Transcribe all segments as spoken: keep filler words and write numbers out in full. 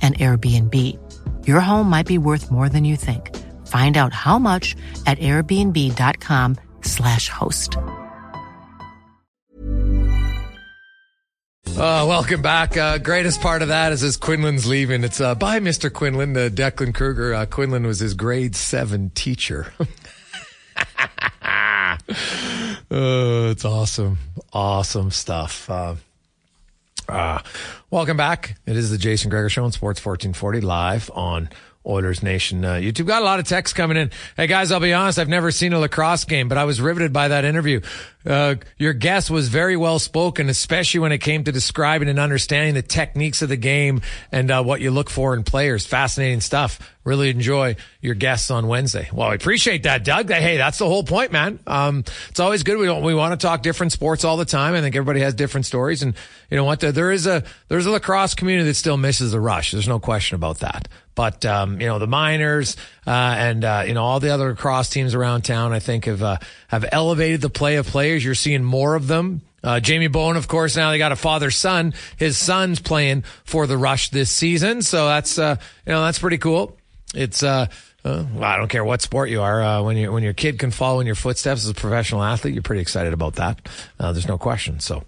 an Airbnb. Your home might be worth more than you think. Find out how much at airbnb.com slash host. Uh, welcome back. Uh, greatest part of that is as Quinlan's leaving. It's uh, by Mister Quinlan, uh, Declan Kruger. Uh, Quinlan was his grade seven teacher. uh, it's awesome. Awesome stuff. Uh, Uh, welcome back. It is the Jason Gregor Show on Sports fourteen forty live on Oilers Nation uh, YouTube. Got a lot of texts coming in. Hey, guys, I'll be honest. I've never seen a lacrosse game, but I was riveted by that interview. Uh, your guest was very well spoken, especially when it came to describing and understanding the techniques of the game and uh, what you look for in players. Fascinating stuff. Really enjoy your guests on Wednesday. Well, I appreciate that, Doug. Hey, that's the whole point, man. Um, it's always good. We don't, we want to talk different sports all the time. I think everybody has different stories. And you know what? There is a, there's a lacrosse community that still misses the rush. There's no question about that. But, um, you know, the minors, uh, and, uh, you know, all the other lacrosse teams around town, I think have, uh, have elevated the play of players. You're seeing more of them. Uh, Jamie Bowen, of course, now they got a father-son. His son's playing for the Rush this season. So that's, uh, you know, that's pretty cool. It's, uh, uh, well, I don't care what sport you are. Uh, when you, when your kid can follow in your footsteps as a professional athlete, you're pretty excited about that. Uh, there's no question. So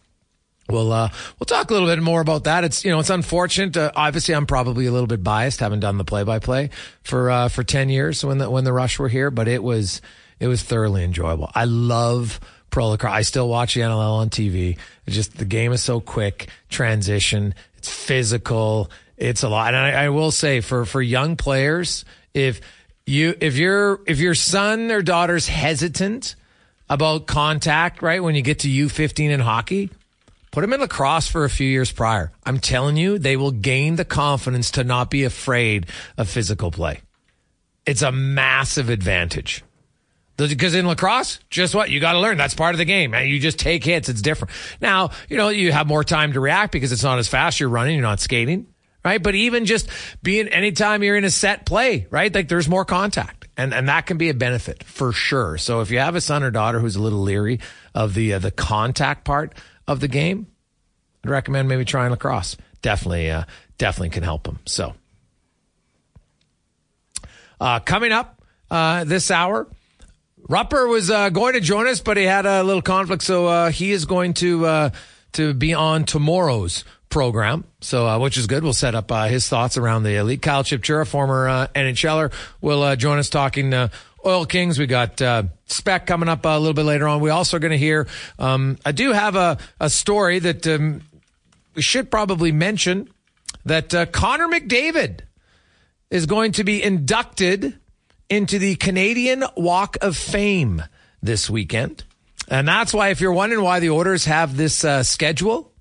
we'll, uh, we'll talk a little bit more about that. It's, you know, it's unfortunate. Uh, obviously I'm probably a little bit biased, haven't done the play by play for, uh, for ten years when the, when the Rush were here, but it was, it was thoroughly enjoyable. I love pro lacrosse. I still watch the N L L on T V. It's just the game is so quick, transition, it's physical. It's a lot. And I, I will say for, for young players, if you, if your, if your son or daughter's hesitant about contact, right? When you get to U fifteen in hockey, put them in lacrosse for a few years prior. I'm telling you, they will gain the confidence to not be afraid of physical play. It's a massive advantage. Because in lacrosse, just what? You got to learn. That's part of the game. You just take hits. It's different. Now, you know, you have more time to react because it's not as fast. You're running. You're not skating. Right. But even just being anytime you're in a set play, right? Like there's more contact and, and that can be a benefit for sure. So if you have a son or daughter who's a little leery of the, uh, the contact part of the game, I'd recommend maybe trying lacrosse. Definitely, uh, definitely can help them. So, uh, coming up, uh, this hour, Rupper was, uh, going to join us, but he had a little conflict. So, uh, he is going to, uh, to be on tomorrow's program, so uh, which is good. We'll set up uh, his thoughts around the elite. Kyle Chipchura, former uh, NHLer, will uh, join us talking uh, Oil Kings. We got uh, Spec coming up uh, a little bit later on. We also are going to hear, um, I do have a, a story that um, we should probably mention, that uh, Connor McDavid is going to be inducted into the Canadian Walk of Fame this weekend. And that's why, if you're wondering why the Oilers have this uh, schedule,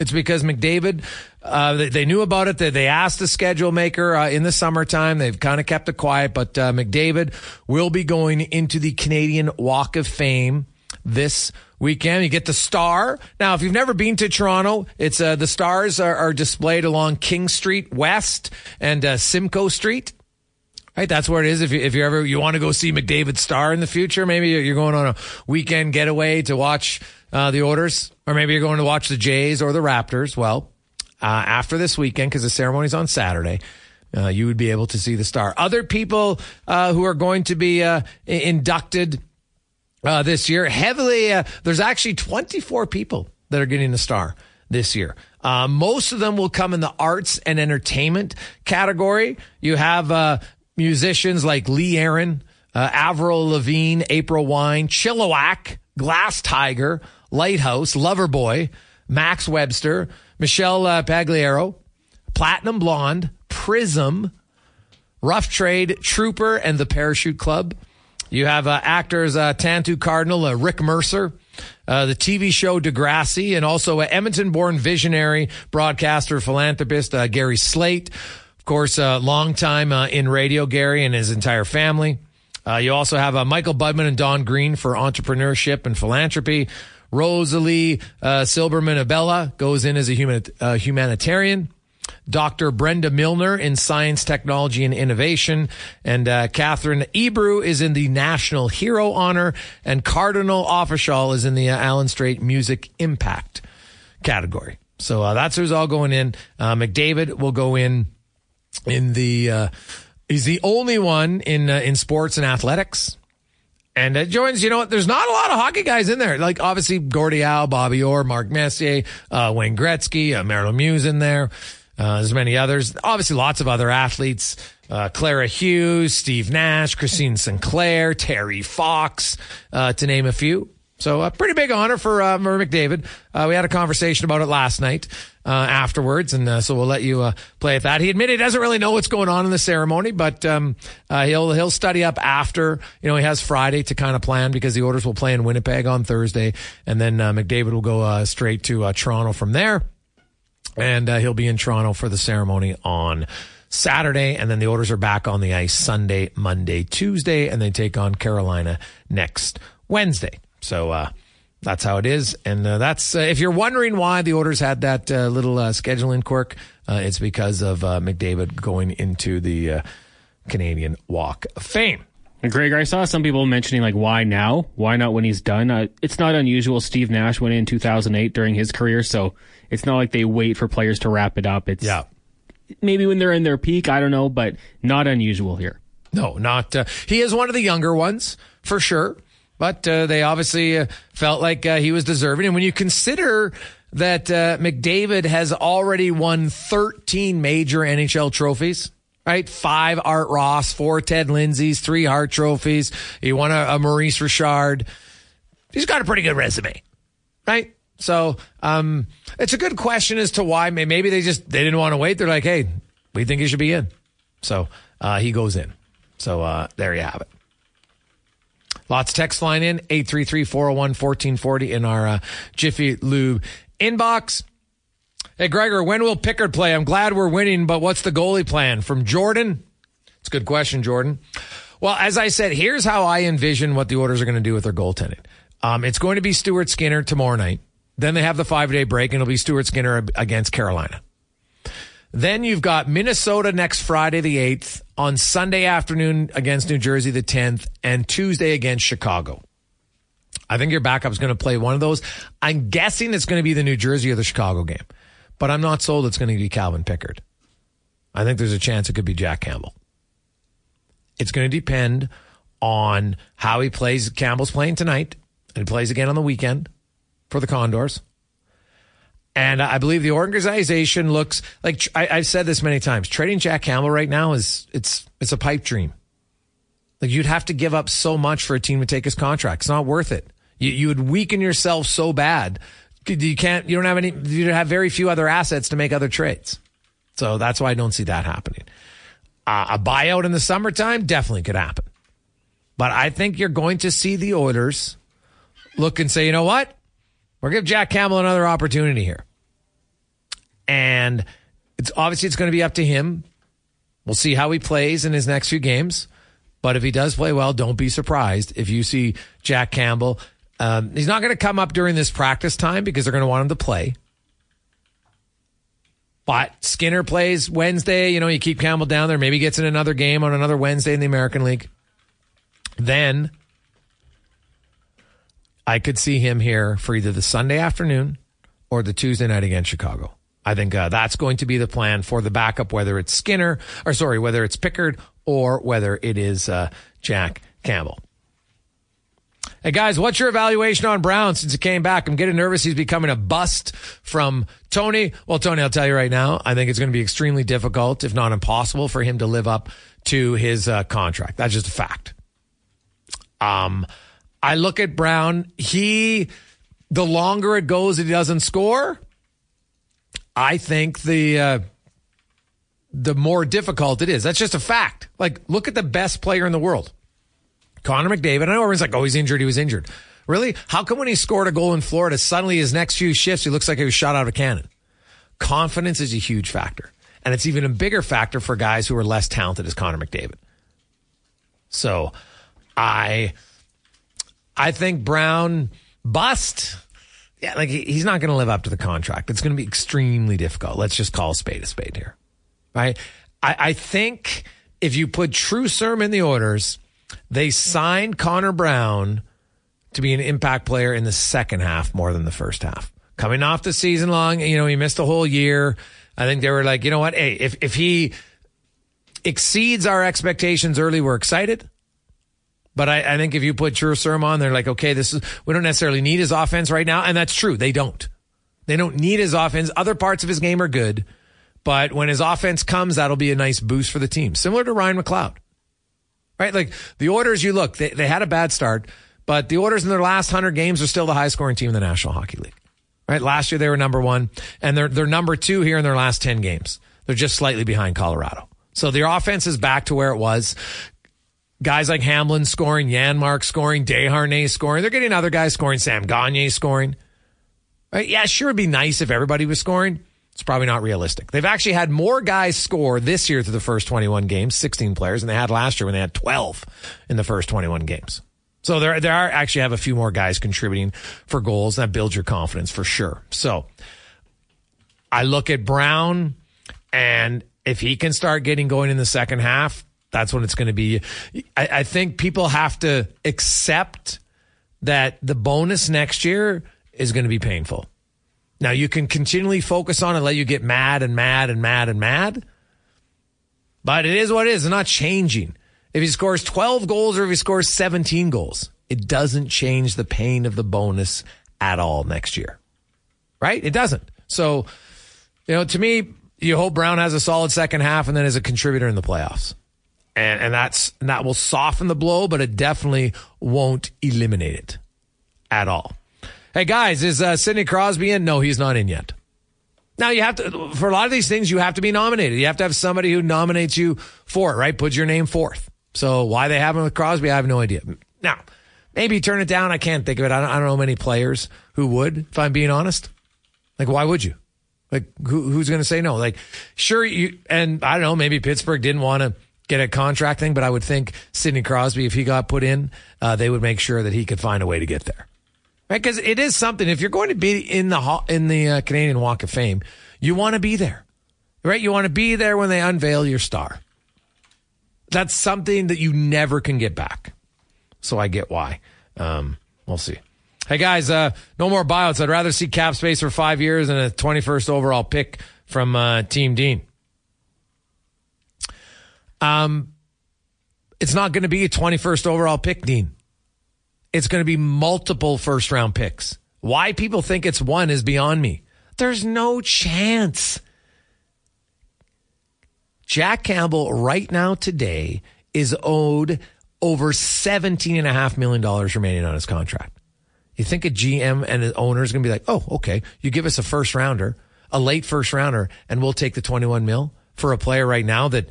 it's because McDavid, uh, they, they knew about it. They, they asked the schedule maker uh, in the summertime. They've kind of kept it quiet, but uh, McDavid will be going into the Canadian Walk of Fame this weekend. You get the Star. Now, if you've never been to Toronto, it's uh, the Stars are, are displayed along King Street West and uh, Simcoe Street. Right, that's where it is. If you if you ever you want to go see McDavid Star in the future, maybe you're going on a weekend getaway to watch uh, the Oilers, or maybe you're going to watch the Jays or the Raptors. Well, uh, after this weekend, because the ceremony's on Saturday, uh, you would be able to see the Star. Other people uh, who are going to be uh, inducted uh, this year, heavily uh, there's actually twenty-four people that are getting the Star this year. Uh, most of them will come in the arts and entertainment category. You have Uh, musicians like Lee Aaron, uh, Avril Lavigne, April Wine, Chilliwack, Glass Tiger, Lighthouse, Loverboy, Max Webster, Michelle uh, Pagliaro, Platinum Blonde, Prism, Rough Trade, Trooper, and the Parachute Club. You have uh, actors uh, Tantu Cardinal, uh, Rick Mercer, uh, the T V show Degrassi, and also uh, Edmonton-born visionary, broadcaster, philanthropist uh, Gary Slate. Of course, a uh, long time uh, in radio, Gary and his entire family. Uh, you also have uh, Michael Budman and Don Green for entrepreneurship and philanthropy. Rosalie uh, Silberman Abella goes in as a human, uh, humanitarian. Doctor Brenda Milner in science, technology, and innovation. And uh, Catherine Ebrew is in the National Hero Honor. And Cardinal Official is in the uh, Allen Strait Music Impact category. So uh, that's who's all going in. Uh, McDavid will go in. In the, uh, he's the only one in, uh, in sports and athletics. And it joins, you know what, there's not a lot of hockey guys in there. Like, obviously, Gordie Howe, Bobby Orr, Mark Messier, uh, Wayne Gretzky, uh, Marilyn Mewes in there. Uh, there's many others. Obviously, lots of other athletes. Uh, Clara Hughes, Steve Nash, Christine Sinclair, Terry Fox, uh, to name a few. So a pretty big honor for uh, McDavid. Uh, we had a conversation about it last night uh, afterwards, and uh, so we'll let you uh, play at that. He admitted he doesn't really know what's going on in the ceremony, but um, uh, he'll he'll study up after. You know, he has Friday to kind of plan because the Oilers will play in Winnipeg on Thursday, and then uh, McDavid will go uh, straight to uh, Toronto from there, and uh, he'll be in Toronto for the ceremony on Saturday, and then the Oilers are back on the ice Sunday, Monday, Tuesday, and they take on Carolina next Wednesday. So uh, that's how it is. And uh, that's uh, if you're wondering why the Oilers had that uh, little uh, scheduling quirk, uh, it's because of uh, McDavid going into the uh, Canadian Walk of Fame. And Greg, I saw some people mentioning, like, why now? Why not when he's done? Uh, it's not unusual. Steve Nash went in two thousand eight during his career, so it's not like they wait for players to wrap it up. It's yeah. Maybe when they're in their peak, I don't know, but not unusual here. No, not. Uh, he is one of the younger ones, for sure. But uh, they obviously uh, felt like uh, he was deserving. And when you consider that uh, McDavid has already won thirteen major N H L trophies, right? Five Art Ross, four Ted Lindsays, three Hart trophies. He won a, a Maurice Richard. He's got a pretty good resume, right? So um, it's a good question as to why. Maybe they just they didn't want to wait. They're like, hey, we think he should be in. So uh, he goes in. So uh, there you have it. Lots of text flying in, eight three three, four oh one, fourteen forty in our uh, Jiffy Lube inbox. Hey, Gregor, when will Pickard play? I'm glad we're winning, but what's the goalie plan? From Jordan? It's a good question, Jordan. Well, as I said, here's how I envision what the Oilers are going to do with their goaltending. Um, it's going to be Stuart Skinner tomorrow night. Then they have the five-day break, and it'll be Stuart Skinner against Carolina. Then you've got Minnesota next Friday the eighth, on Sunday afternoon against New Jersey the tenth, and Tuesday against Chicago. I think your backup's going to play one of those. I'm guessing it's going to be the New Jersey or the Chicago game, but I'm not sold it's going to be Calvin Pickard. I think there's a chance it could be Jack Campbell. It's going to depend on how he plays. Campbell's playing tonight, and he plays again on the weekend for the Condors. And I believe the organization looks like, I, I've said this many times, trading Jack Campbell right now is, it's, it's a pipe dream. Like, you'd have to give up so much for a team to take his contract. It's not worth it. You, you would weaken yourself so bad. You can't, you don't have any, you have very few other assets to make other trades. So that's why I don't see that happening. Uh, a buyout in the summertime definitely could happen. But I think you're going to see the Oilers look and say, you know what? We're going to give Jack Campbell another opportunity here. And it's obviously it's going to be up to him. We'll see how he plays in his next few games. But if he does play well, don't be surprised if you see Jack Campbell. Um, he's not going to come up during this practice time because they're going to want him to play. But Skinner plays Wednesday. You know, you keep Campbell down there. Maybe gets in another game on another Wednesday in the American League. Then I could see him here for either the Sunday afternoon or the Tuesday night against Chicago. I think uh, that's going to be the plan for the backup, whether it's Skinner or sorry, whether it's Pickard or whether it is uh, Jack Campbell. Hey, guys, what's your evaluation on Brown since he came back? I'm getting nervous he's becoming a bust from Tony. Well, Tony, I'll tell you right now, I think it's going to be extremely difficult, if not impossible, for him to live up to his uh, contract. That's just a fact. Um, I look at Brown. He, the longer it goes that he doesn't score, I think the uh, the more difficult it is. That's just a fact. Like, look at the best player in the world, Connor McDavid. I know everyone's like, oh, he's injured. He was injured. Really? How come when he scored a goal in Florida, suddenly his next few shifts, he looks like he was shot out of a cannon? Confidence is a huge factor. And it's even a bigger factor for guys who are less talented as Connor McDavid. So I I think Brown bust. Yeah, like he's not going to live up to the contract. It's going to be extremely difficult. Let's just call a spade a spade here, right? I, I think if you put True Serm in the orders, they signed Connor Brown to be an impact player in the second half more than the first half. Coming off the season long, you know, he missed the whole year. I think they were like, you know what? Hey, if, if he exceeds our expectations early, we're excited. But I, I think if you put True Serm on, they're like, okay, this is, we don't necessarily need his offense right now. And that's true. They don't. They don't need his offense. Other parts of his game are good. But when his offense comes, that'll be a nice boost for the team. Similar to Ryan McLeod, right? Like the Oilers, you look, they, they had a bad start, but the Oilers in their last one hundred games are still the highest scoring team in the National Hockey League, right? Last year, they were number one and they're, they're number two here in their last ten games. They're just slightly behind Colorado. So their offense is back to where it was. Guys like Hamlin scoring, Yanmark scoring, Desharnais scoring. They're getting other guys scoring, Sam Gagner scoring. Right? Yeah, sure, it'd be nice if everybody was scoring. It's probably not realistic. They've actually had more guys score this year through the first twenty-one games, sixteen players, than they had last year when they had twelve in the first twenty-one games. So there, there are actually have a few more guys contributing for goals. That builds your confidence for sure. So I look at Brown, and if he can start getting going in the second half, that's when it's going to be. I, I think people have to accept that the bonus next year is going to be painful. Now, you can continually focus on it, let you get mad and mad and mad and mad. But it is what it is. It's not changing. If he scores twelve goals or if he scores seventeen goals, it doesn't change the pain of the bonus at all next year. Right? It doesn't. So, you know, to me, you hope Brown has a solid second half and then is a contributor in the playoffs. And, and that's and that will soften the blow, but it definitely won't eliminate it at all. Hey, guys, is uh, Sidney Crosby in? No, he's not in yet. Now, you have to, for a lot of these things, you have to be nominated. You have to have somebody who nominates you for it, right? Puts your name forth. So why they have him with Crosby, I have no idea. Now, maybe turn it down. I can't think of it. I don't, I don't know many players who would, if I'm being honest. Like, why would you? Like, who, who's going to say no? Like, sure, you, and I don't know, maybe Pittsburgh didn't want to get a contract thing, but I would think Sidney Crosby, if he got put in, uh, they would make sure that he could find a way to get there. Right? Because it is something. If you're going to be in the in the uh, Canadian Walk of Fame, you want to be there, right? You want to be there when they unveil your star. That's something that you never can get back. So I get why. Um, we'll see. Hey guys, uh, no more buyouts. I'd rather see cap space for five years and a twenty-first overall pick from uh, Team Dean. Um, it's not going to be a twenty-first overall pick, Dean. It's going to be multiple first round picks. Why people think it's one is beyond me. There's no chance. Jack Campbell right now today is owed over seventeen and a half million dollars remaining on his contract. You think a G M and an owner is going to be like, oh, okay, you give us a first rounder, a late first rounder, and we'll take the twenty-one mil for a player right now that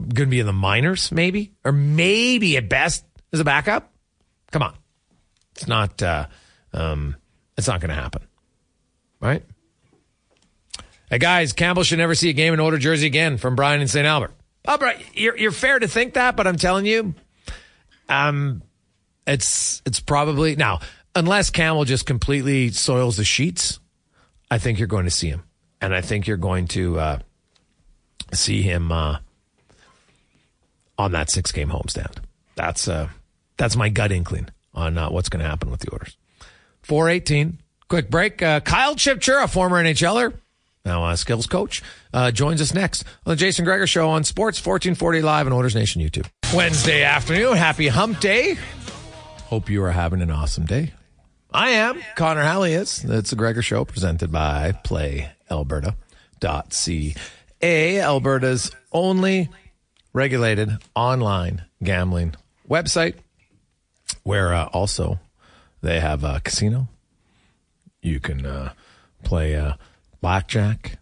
going to be in the minors maybe, or maybe at best as a backup? Come on. It's not, uh, um, it's not going to happen. Right? Hey guys, Campbell should never see a game in older jersey again, from Brian in Saint Albert. Oh, bro, you're, you're fair to think that, but I'm telling you, um, it's, it's probably now, unless Campbell just completely soils the sheets, I think you're going to see him. And I think you're going to, uh, see him, uh, on that six game homestand. That's, uh, that's my gut inkling on uh, what's going to happen with the Oilers. four eighteen Quick break. Uh, Kyle Chipchura, former N H L er, now a skills coach, uh, joins us next on the Jason Gregor Show on Sports fourteen forty Live and Oilers Nation YouTube. Wednesday afternoon. Happy hump day. Hope you are having an awesome day. I am. Connor Halley is. It's the Gregor Show presented by play alberta dot c a, Alberta's only regulated online gambling website, where uh, also they have a casino. You can uh, play uh, blackjack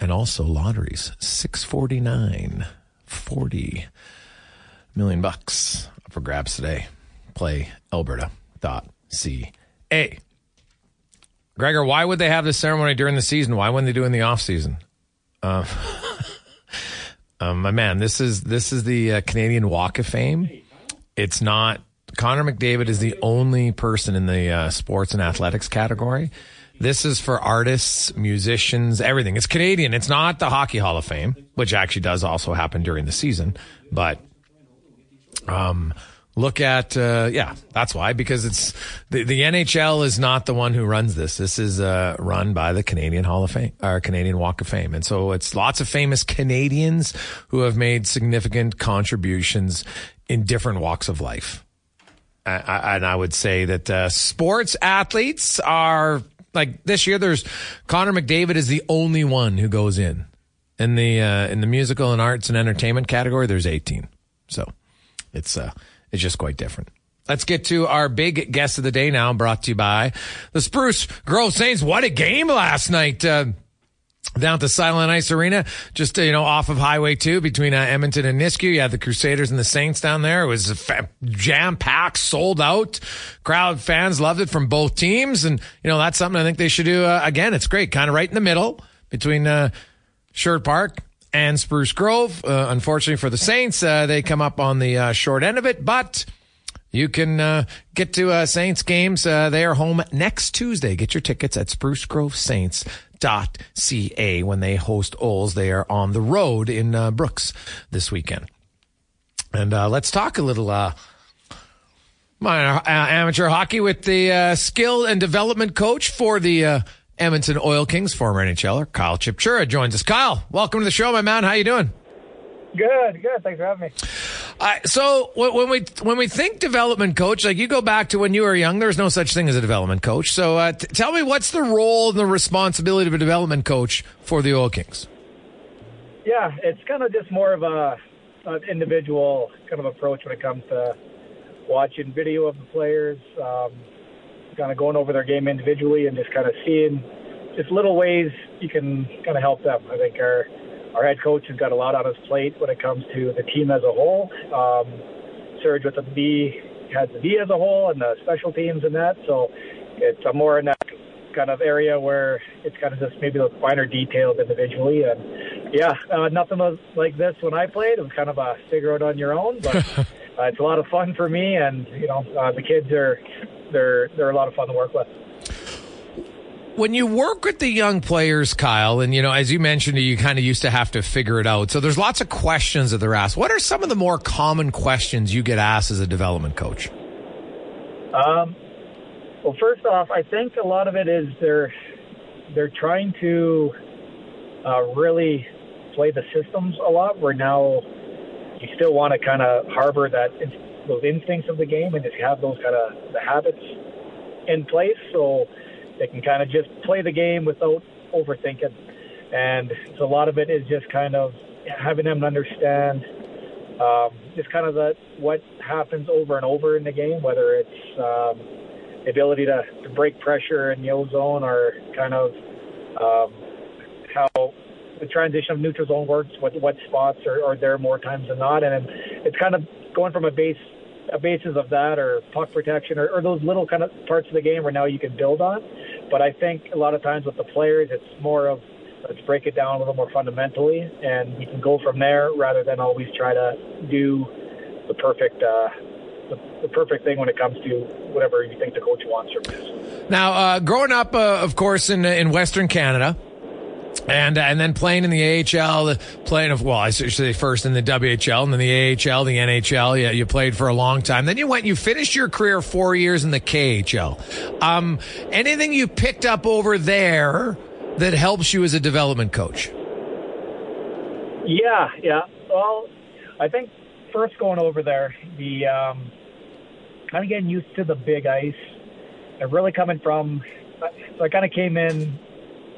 and also lotteries. six forty-nine forty million bucks up for grabs today. play alberta dot c a. Gregor, why would they have this ceremony during the season? Why wouldn't they do it in the off season? Um, um, my man, this is this is the uh, Canadian Walk of Fame. It's not. Connor McDavid is the only person in the uh, sports and athletics category. This is for artists, musicians, everything. It's Canadian. It's not the Hockey Hall of Fame, which actually does also happen during the season. But um, look at, uh, yeah, that's why, because it's the, the N H L is not the one who runs this. This is uh, run by the Canadian Hall of Fame, or Canadian Walk of Fame. And so it's lots of famous Canadians who have made significant contributions in different walks of life. I, I, and I would say that uh, sports athletes are, like this year, there's Connor McDavid is the only one who goes in. In the uh, in the musical and arts and entertainment category, there's eighteen. So it's uh, it's just quite different. Let's get to our big guest of the day now, brought to you by the Spruce Grove Saints. What a game last night. Uh, Down at the Silent Ice Arena, just, you know, off of Highway two between uh, Edmonton and Nisku. You had the Crusaders and the Saints down there. It was fa- jam-packed, sold out. Crowd, fans loved it from both teams. And, you know, that's something I think they should do uh, again. It's great. Kind of right in the middle between uh, Sherwood Park and Spruce Grove. Uh, unfortunately for the Saints, uh, they come up on the uh, short end of it. But you can uh, get to uh, Saints games. Uh, they are home next Tuesday. Get your tickets at spruce grove saints dot c a. When they host Oils, they are on the road in uh, Brooks this weekend. And uh, let's talk a little uh, minor, uh, amateur hockey with the uh, skill and development coach for the uh, Edmonton Oil Kings, former N H L er Kyle Chipchura joins us. Kyle, welcome to the show, my man. How you doing? Good, good. Thanks for having me. Uh, so when we when we think development coach, like you go back to when you were young, there's no such thing as a development coach. So uh, t- tell me, what's the role and the responsibility of a development coach for the Oil Kings? Yeah, it's kind of just more of a an individual kind of approach when it comes to watching video of the players, um, kind of going over their game individually and just kind of seeing just little ways you can kind of help them. I think are Our head coach has got a lot on his plate when it comes to the team as a whole. Um, Serge with the B has the B as a whole and the special teams and that. So it's a more in that kind of area where it's kind of just maybe those finer details individually. And yeah, uh, nothing was like this when I played. It was kind of a figure out on your own, but uh, it's a lot of fun for me. And you know, uh, the kids are they're they're a lot of fun to work with. When you work with the young players, Kyle, and, you know, as you mentioned, you kind of used to have to figure it out. So there's lots of questions that they're asked. What are some of the more common questions you get asked as a development coach? Um, well, first off, I think a lot of it is they're, they're trying to uh, really play the systems a lot. Where now you still want to kind of harbor that those instincts of the game and just have those kind of the habits in place. So they can kind of just play the game without overthinking. And so a lot of it is just kind of having them understand um, is kind of the, what happens over and over in the game, whether it's um, the ability to, to break pressure in the ozone or kind of um, how the transition of neutral zone works, what, what spots are, are there more times than not. And it's kind of going from a base a basis of that or puck protection or, or those little kind of parts of the game where now you can build on. But I think a lot of times with the players, it's more of, let's break it down a little more fundamentally, and we can go from there rather than always try to do the perfect uh, the, the perfect thing when it comes to whatever you think the coach wants or miss. Now, uh, growing up, uh, of course, in in Western Canada, and uh, and then playing in the A H L, playing of well, I should say first in the W H L, and then the A H L, the N H L. Yeah, you played for a long time. Then you went, you finished your career four years in the K H L. Um, anything you picked up over there that helps you as a development coach? Yeah, yeah. Well, I think first going over there, the um, kind of getting used to the big ice, and really coming from, so I kind of came in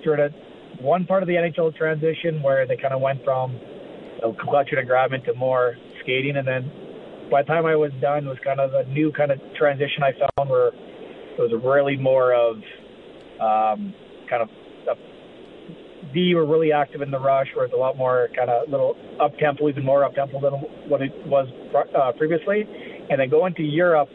sort of one part of the N H L transition where they kind of went from you know, clutching and grabbing to more skating, and then by the time I was done, it was kind of a new kind of transition I found where it was really more of um, kind of D were really active in the rush, where it's a lot more kind of little up-tempo, even more up-tempo than what it was uh, previously. And then going to Europe,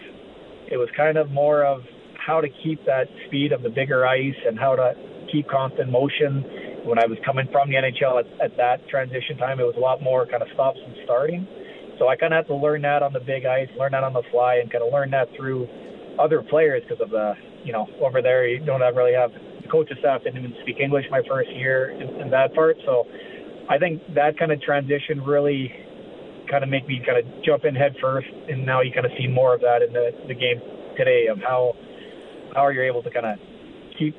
it was kind of more of how to keep that speed of the bigger ice and how to keep constant motion. When I was coming from the N H L at, at that transition time, it was a lot more kind of stops and starting. So I kind of had to learn that on the big ice, learn that on the fly, and kind of learn that through other players because of the, you know, over there you don't really have – coaching staff didn't even speak English my first year in, in that part, so I think that kind of transition really kind of made me kind of jump in head first, and now you kind of see more of that in the, the game today of how how are you able to kind of keep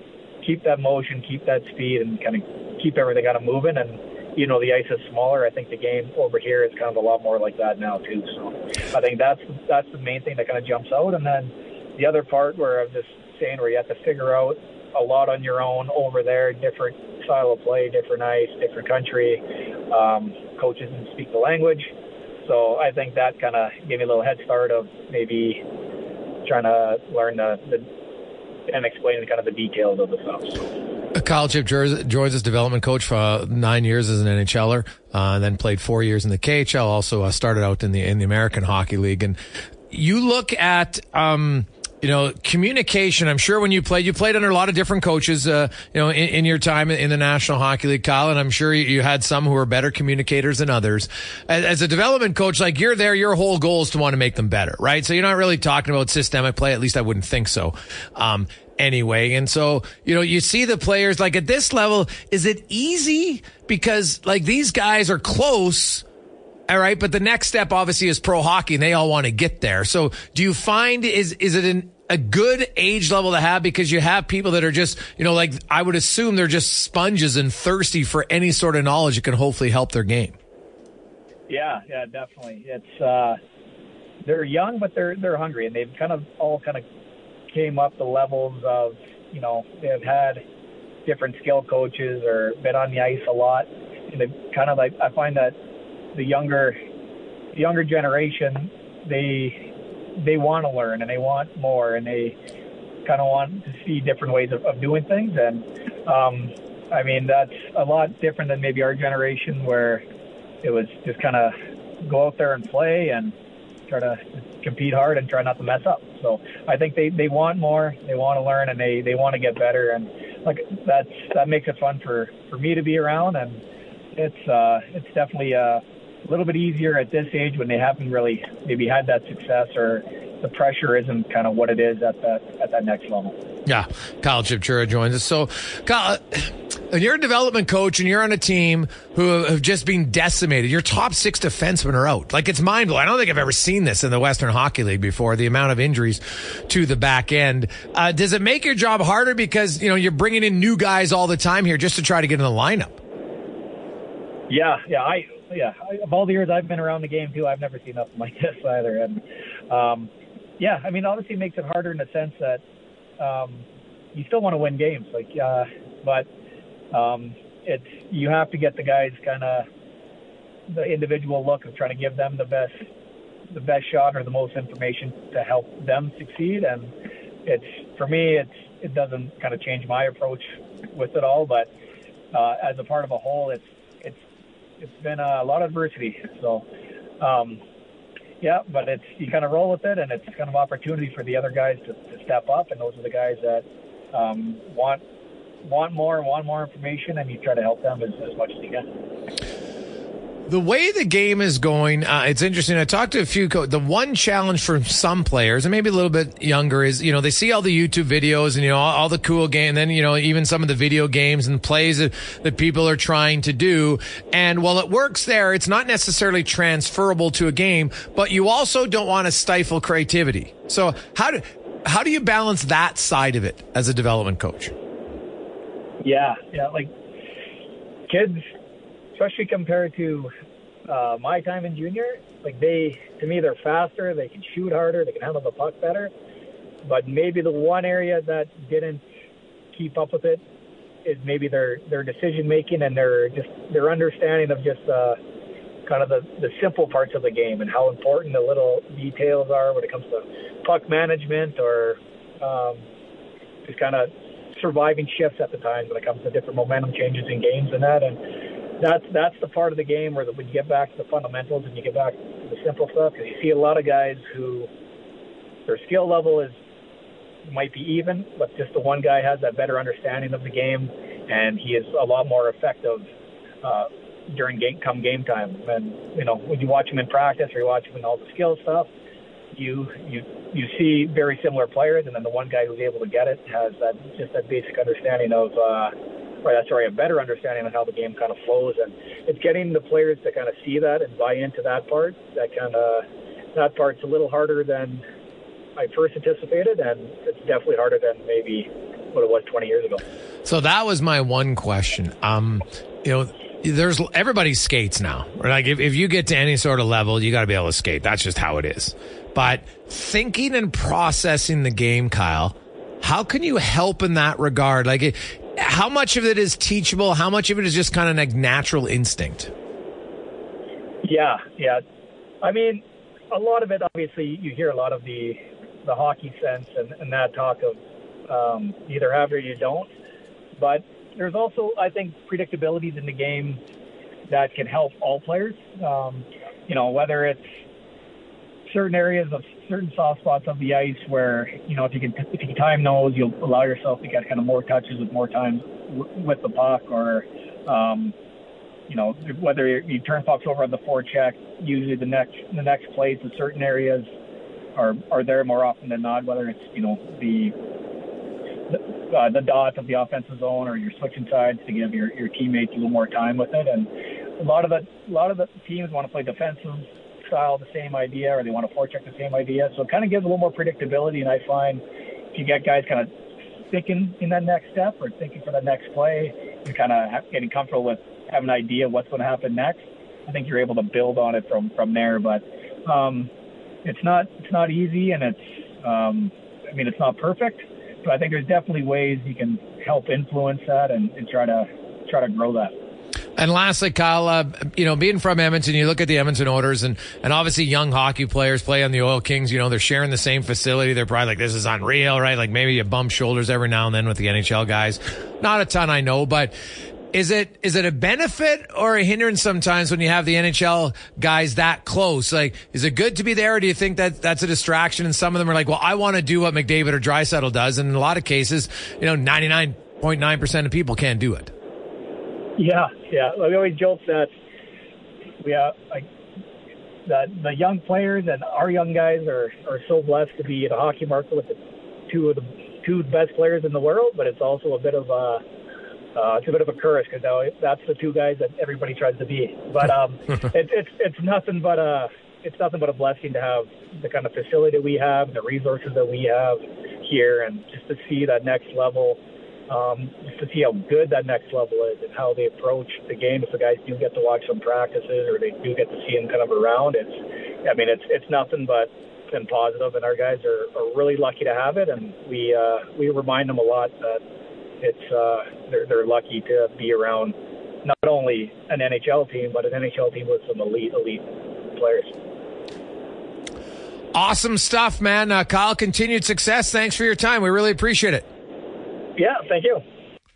keep that motion, keep that speed, and kind of keep everything kind of moving. And you know, the ice is smaller. I think the game over here is kind of a lot more like that now too. So I think that's that's the main thing that kind of jumps out. And then the other part where I'm just saying where you have to figure out a lot on your own over there, different style of play, different ice, different country. Um, coaches didn't speak the language. So I think that kind of gave me a little head start of maybe trying to learn the, the and explain kind of the details of the stuff. Kyle Chipchura joins us, development coach for nine years as an N H L er, uh, then played four years in the K H L, also uh, started out in the, in the American Hockey League. And you look at, um, you know, communication. I'm sure when you played, you played under a lot of different coaches, uh, you know, in, in your time in the National Hockey League, Kyle, and I'm sure you, you had some who were better communicators than others. As, as a development coach, like you're there, your whole goal is to want to make them better, right? So you're not really talking about systemic play. At least I wouldn't think so. Um, anyway. And so, you know, you see the players like at this level, is it easy? Because like these guys are close. All right, but the next step obviously is pro hockey, and they all want to get there. So, do you find is is it an, a good age level to have, because you have people that are just, you know, like I would assume they're just sponges and thirsty for any sort of knowledge that can hopefully help their game? Yeah, yeah, definitely. It's uh, they're young, but they're they're hungry, and they've kind of all kind of came up the levels of, you know, they've had different skill coaches or been on the ice a lot, and they kind of like I find that. The younger, younger generation, they they want to learn and they want more, and they kind of want to see different ways of, of doing things. And um, I mean, that's a lot different than maybe our generation, where it was just kind of go out there and play and try to compete hard and try not to mess up. So I think they, they want more, they want to learn, and they, they want to get better. And like that's that makes it fun for, for me to be around, and it's uh, it's definitely uh a little bit easier at this age when they haven't really maybe had that success, or the pressure isn't kind of what it is at that at that next level. Yeah, Kyle Chipchura joins us. So, Kyle, you're a development coach and you're on a team who have just been decimated. Your top six defensemen are out. Like, it's mind-blowing. I don't think I've ever seen this in the Western Hockey League before, the amount of injuries to the back end. Uh, does it make your job harder because, you know, you're bringing in new guys all the time here just to try to get in the lineup? Yeah, yeah, I... Yeah, of all the years I've been around the game, too, I've never seen nothing like this either. And, um, yeah, I mean, obviously it makes it harder in the sense that um, you still want to win games. like, uh, But um, it's you have to get the guys kind of the individual look of trying to give them the best the best shot or the most information to help them succeed. And it's, for me, it's it doesn't kind of change my approach with it all, but uh, as a part of a whole, it's it's it's been a lot of adversity. So um, yeah, but it's, you kind of roll with it, and it's kind of opportunity for the other guys to, to step up, and those are the guys that um, want want more and want more information, and you try to help them as, as much as you can. The way the game is going, uh, it's interesting. I talked to a few co- the one challenge for some players, and maybe a little bit younger, is, you know, they see all the YouTube videos and, you know, all, all the cool game, and then, you know, even some of the video games and plays that, that people are trying to do. And while it works there, it's not necessarily transferable to a game, but you also don't want to stifle creativity. So how do, how do you balance that side of it as a development coach? Yeah. Yeah. Like kids, especially compared to uh, my time in junior, like they, to me, they're faster, they can shoot harder, they can handle the puck better. But maybe the one area that didn't keep up with it is maybe their, their decision-making and their just their understanding of just uh, kind of the, the simple parts of the game and how important the little details are when it comes to puck management or um, just kind of surviving shifts at the time when it comes to different momentum changes in games and that. And That's that's the part of the game where the, when you get back to the fundamentals and you get back to the simple stuff, because you see a lot of guys who their skill level is might be even, but just the one guy has that better understanding of the game, and he is a lot more effective uh, during game come game time. And you know, when you watch him in practice or you watch him in all the skill stuff, you you you see very similar players, and then the one guy who's able to get it has that just that basic understanding of. Uh, Right, that's sorry, a better understanding of how the game kind of flows, and it's getting the players to kind of see that and buy into that part. That kind of that part's a little harder than I first anticipated, and it's definitely harder than maybe what it was twenty years ago. So that was my one question. Um, you know, there's everybody skates now. Right? Like if, if you get to any sort of level, you got to be able to skate. That's just how it is. But thinking and processing the game, Kyle, how can you help in that regard? Like. It, How much of it is teachable? How much of it is just kind of like natural instinct? Yeah, yeah. I mean, a lot of it, obviously, you hear a lot of the the hockey sense and, and that talk of um, you either have it or you don't. But there's also, I think, predictabilities in the game that can help all players. Um, you know, whether it's certain areas of certain soft spots of the ice where, you know, if you can, if you can time those, you'll allow yourself to get kind of more touches with more time w- with the puck or, um, you know, whether you turn pucks over on the forecheck, usually the next, the next plays in certain areas are, are there more often than not, whether it's, you know, the, the, uh, the dot of the offensive zone or you're switching sides to give your, your teammates a little more time with it. And a lot of the, a lot of the teams want to play defensive style the same idea, or they want to forecheck the same idea, so it kind of gives a little more predictability. And I find if you get guys kind of thinking in that next step or thinking for the next play, you're kind of getting comfortable with having an idea of what's going to happen next. I think you're able to build on it from from there, but um it's not it's not easy, and it's um I mean it's not perfect, but I think there's definitely ways you can help influence that and, and try to try to grow that. And lastly, Kyle, uh, you know, being from Edmonton, you look at the Edmonton Oilers, and, and obviously young hockey players play on the Oil Kings. You know, they're sharing the same facility. They're probably like, this is unreal, right? Like maybe you bump shoulders every now and then with the N H L guys. Not a ton, I know, but is it is it a benefit or a hindrance sometimes when you have the N H L guys that close? Like, is it good to be there, or do you think that that's a distraction? And some of them are like, well, I want to do what McDavid or Draisaitl does. And in a lot of cases, you know, ninety-nine point nine percent of people can't do it. Yeah, yeah. We always joke that we have, like, the, the young players and our young guys are, are so blessed to be in a hockey market with the two of the two best players in the world. But it's also a bit of a uh, it's a bit of a curse, because now that's the two guys that everybody tries to be. But um, it's it's it's nothing but a it's nothing but a blessing to have the kind of facility we have, the resources that we have here, and just to see that next level. Um, just to see how good that next level is and how they approach the game. If the guys do get to watch some practices or they do get to see them kind of around, it's, I mean, it's it's nothing but been positive, and our guys are, are really lucky to have it. And we uh, we remind them a lot that it's uh, they're they're lucky to be around not only an N H L team, but an N H L team with some elite, elite players. Awesome stuff, man. Uh, Kyle, continued success. Thanks for your time. We really appreciate it. Yeah, thank you.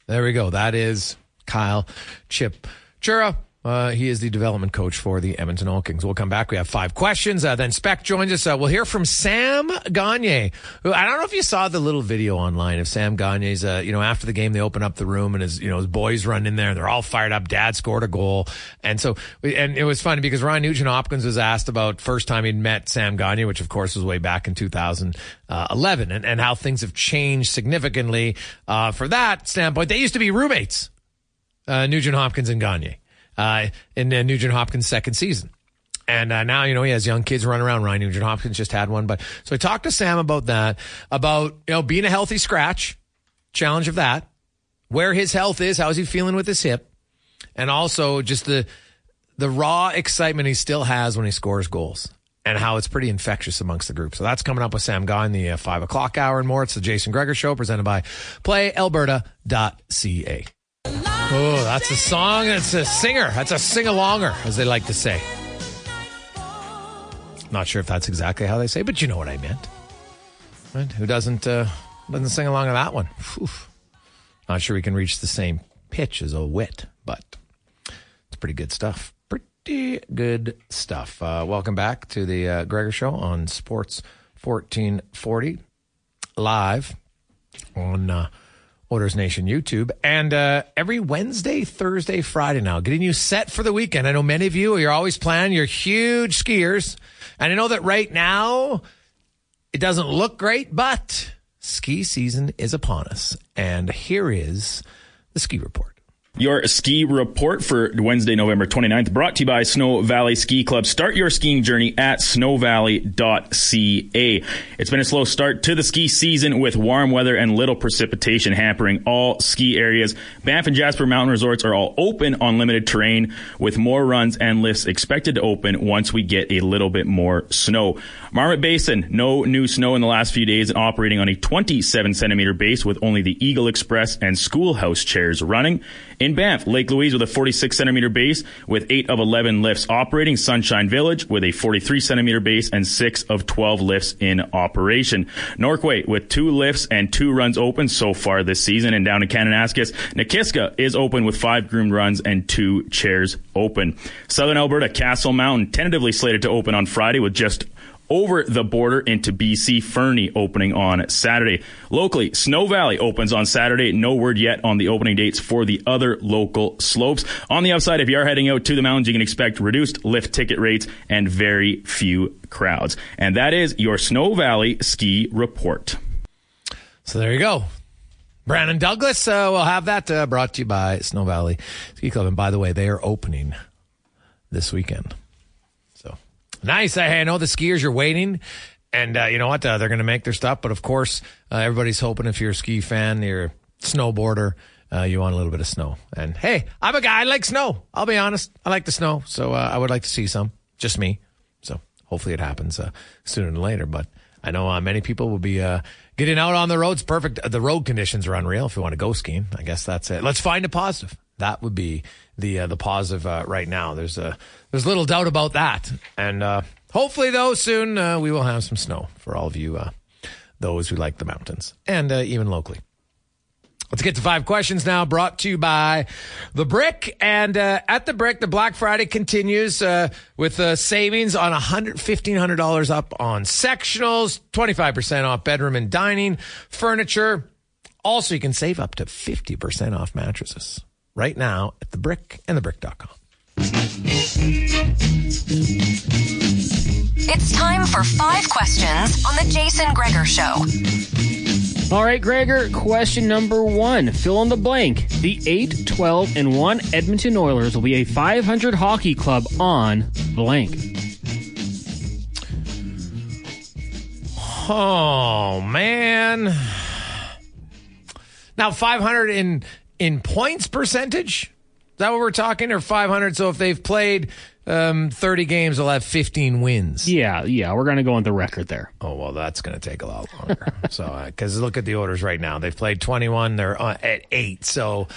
There we go. That is Kyle Chipchura. Uh, he is the development coach for the Edmonton Oil Kings. We'll come back. We have five questions. Uh, then Spec joins us. Uh, we'll hear from Sam Gagner, who, I don't know if you saw the little video online of Sam Gagner's, uh, you know, after the game, they open up the room and his, you know, his boys run in there and they're all fired up. Dad scored a goal. And so, and it was funny because Ryan Nugent-Hopkins was asked about first time he'd met Sam Gagner, which of course was way back in two thousand eleven, and, and how things have changed significantly, uh, for that standpoint. They used to be roommates, uh, Nugent-Hopkins and Gagner. Uh, in uh, Nugent-Hopkins' second season. And uh, now, you know, he has young kids running around. Ryan Nugent-Hopkins just had one. But so I talked to Sam about that, about, you know, being a healthy scratch, challenge of that, where his health is, how's he feeling with his hip, and also just the the raw excitement he still has when he scores goals and how it's pretty infectious amongst the group. So that's coming up with Sam Guy in the uh, five o'clock hour and more. It's the Jason Gregor Show presented by play alberta dot c a. Oh, that's a song. It's a singer. That's a sing-alonger, as they like to say. Not sure if that's exactly how they say, but you know what I meant. Right? Who doesn't uh, doesn't sing along to that one? Whew. Not sure we can reach the same pitch as a wit, but it's pretty good stuff. Pretty good stuff. Uh, welcome back to the uh, Gregor Show on Sports fourteen forty live on Uh, Oilers Nation YouTube, and uh, every Wednesday, Thursday, Friday now, getting you set for the weekend. I know many of you, you're always planning, you're huge skiers, and I know that right now it doesn't look great, but ski season is upon us, and here is the ski report. Your ski report for Wednesday, November twenty-ninth, brought to you by Snow Valley Ski Club. Start your skiing journey at snow valley dot c a. It's been a slow start to the ski season with warm weather and little precipitation hampering all ski areas. Banff and Jasper Mountain Resorts are all open on limited terrain with more runs and lifts expected to open once we get a little bit more snow. Marmot Basin, no new snow in the last few days and operating on a twenty-seven centimeter base with only the Eagle Express and Schoolhouse chairs running. In Banff, Lake Louise with a forty-six centimeter base with eight of eleven lifts operating. Sunshine Village with a forty-three centimeter base and six of twelve lifts in operation. Norquay with two lifts and two runs open so far this season. And down in Kananaskis, Nikiska is open with five groomed runs and two chairs open. Southern Alberta, Castle Mountain tentatively slated to open on Friday with just over the border into B C, Fernie opening on Saturday. Locally, Snow Valley opens on Saturday. No word yet on the opening dates for the other local slopes. On the upside, if you are heading out to the mountains, you can expect reduced lift ticket rates and very few crowds. And that is your Snow Valley Ski Report. So there you go. Brandon Douglas, uh, we'll have that uh, brought to you by Snow Valley Ski Club. And by the way, they are opening this weekend. Nice. Hey, I know the skiers, you're waiting, and uh, you know what? Uh, they're going to make their stuff, but of course, uh, everybody's hoping if you're a ski fan, you're a snowboarder, uh, you want a little bit of snow. And hey, I'm a guy, I like snow. I'll be honest. I like the snow, so uh, I would like to see some. Just me. So hopefully it happens uh, sooner than later, but I know uh, many people will be uh, getting out on the roads. Perfect. The road conditions are unreal if you want to go skiing. I guess that's it. Let's find a positive. That would be the uh, the positive uh, right now. There's a uh, there's little doubt about that, and uh, hopefully though soon uh, we will have some snow for all of you, uh, those who like the mountains and uh, even locally. Let's get to five questions now. Brought to you by The Brick, and uh, at The Brick, the Black Friday continues uh, with uh, savings on one thousand five hundred dollars up on sectionals, twenty-five percent off bedroom and dining furniture. Also, you can save up to fifty percent off mattresses. Right now at The Brick and the brick dot com. It's time for five questions on The Jason Gregor Show. All right, Gregor, question number one. Fill in the blank. The eight, twelve, and one Edmonton Oilers will be a five hundred hockey club on blank. Oh, man. Now, five hundred in... In points percentage? Is that what we're talking? Or five hundred? So if they've played um, thirty games, he'll have fifteen wins. Yeah, yeah, we're going to go on the record there. Oh, well, that's going to take a lot longer. So, because uh, look at the orders right now. They've played twenty-one. They're uh, at eight. So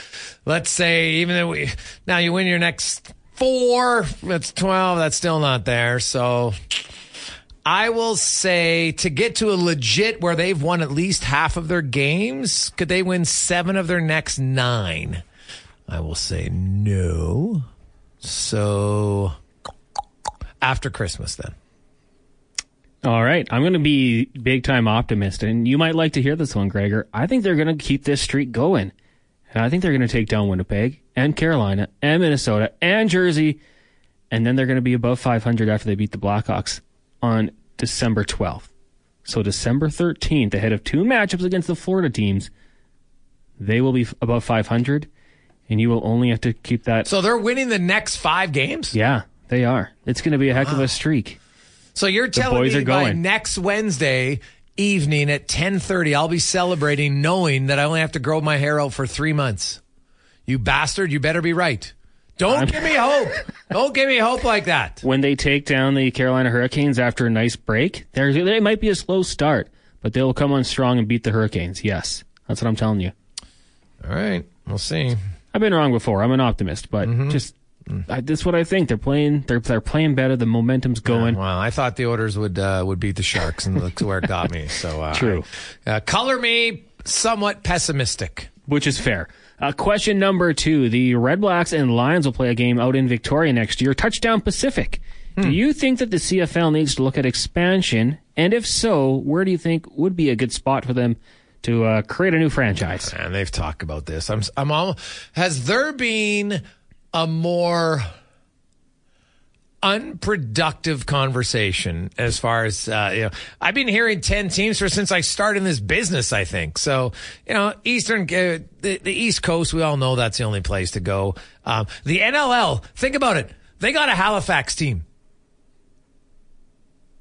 let's say even though we, now you win your next four, that's twelve. That's still not there. So I will say to get to a legit where they've won at least half of their games, could they win seven of their next nine? I will say no. So after Christmas then. All right. I'm going to be big time optimist, and you might like to hear this one, Gregor. I think they're going to keep this streak going. And I think they're going to take down Winnipeg and Carolina and Minnesota and Jersey. And then they're going to be above five hundred after they beat the Blackhawks on December twelfth. So December thirteenth, ahead of two matchups against the Florida teams, they will be above five hundred. And you will only have to keep that. So they're winning the next five games? Yeah, they are. It's going to be a heck wow. of a streak. So you're the telling boys me are going. By next Wednesday evening at ten thirty, I'll be celebrating knowing that I only have to grow my hair out for three months. You bastard, you better be right. Don't I'm... give me hope. Don't give me hope like that. When they take down the Carolina Hurricanes after a nice break, it might be a slow start, but they'll come on strong and beat the Hurricanes. Yes, that's what I'm telling you. All right, we'll see. I've been wrong before. I'm an optimist, but mm-hmm. just I, this is what I think. They're playing. They're they're playing better. The momentum's going. Yeah, well, I thought the Oilers would uh, would beat the Sharks, and look where it got me. So uh, true. Uh, color me somewhat pessimistic, which is fair. Uh, question number two: the Red Blacks and Lions will play a game out in Victoria next year. Touchdown Pacific. Hmm. Do you think that the C F L needs to look at expansion, and if so, where do you think would be a good spot for them to uh, create a new franchise? And they've talked about this. I'm, I'm all, has there been a more unproductive conversation as far as, uh, you know, I've been hearing ten teams for since I started this business, I think. So, you know, Eastern, uh, the, the East Coast, we all know that's the only place to go. Um, the N L L, think about it. They got a Halifax team.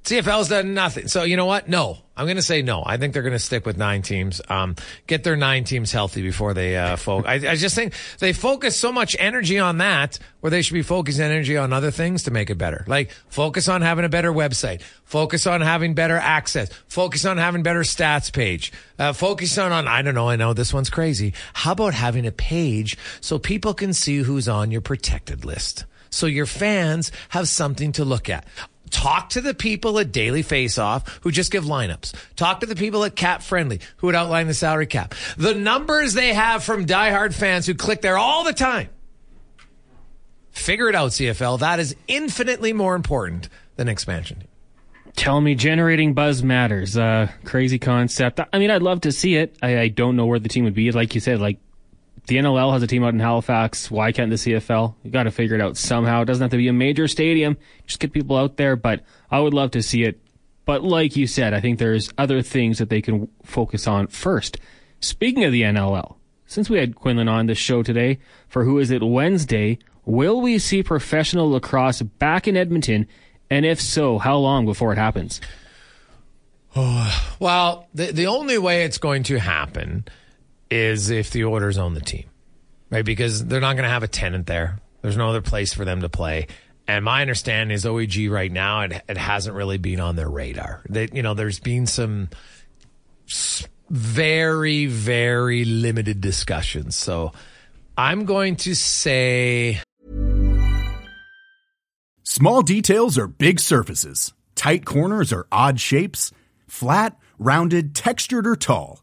C F L's done nothing. So you know what? No. I'm going to say no. I think they're going to stick with nine teams. Um, get their nine teams healthy before they uh, focus. I, I just think they focus so much energy on that where they should be focusing energy on other things to make it better. Like focus on having a better website. Focus on having better access. Focus on having better stats page. Uh, focus on, on, I don't know, I know this one's crazy. How about having a page so people can see who's on your protected list? So your fans have something to look at. Talk to the people at Daily Face-Off who just give lineups. Talk to the people at Cap Friendly who would outline the salary cap. The numbers they have from diehard fans who click there all the time. Figure it out, C F L. That is infinitely more important than expansion. Tell me generating buzz matters. Uh, crazy concept. I mean, I'd love to see it. I, I don't know where the team would be. Like you said, like the N L L has a team out in Halifax. Why can't the C F L? You got to figure it out somehow. It doesn't have to be a major stadium. Just get people out there. But I would love to see it. But like you said, I think there's other things that they can focus on first. Speaking of the N L L, since we had Quinlan on the show today for Who Is It Wednesday, will we see professional lacrosse back in Edmonton? And if so, how long before it happens? Oh, well, the the only way it's going to happen is if the Oilers own the team, right? Because they're not going to have a tenant there. There's no other place for them to play. And my understanding is O E G right now, it, it hasn't really been on their radar. They, you know, there's been some very, very limited discussions. So I'm going to say... Small details are big surfaces. Tight corners are odd shapes. Flat, rounded, textured, or tall.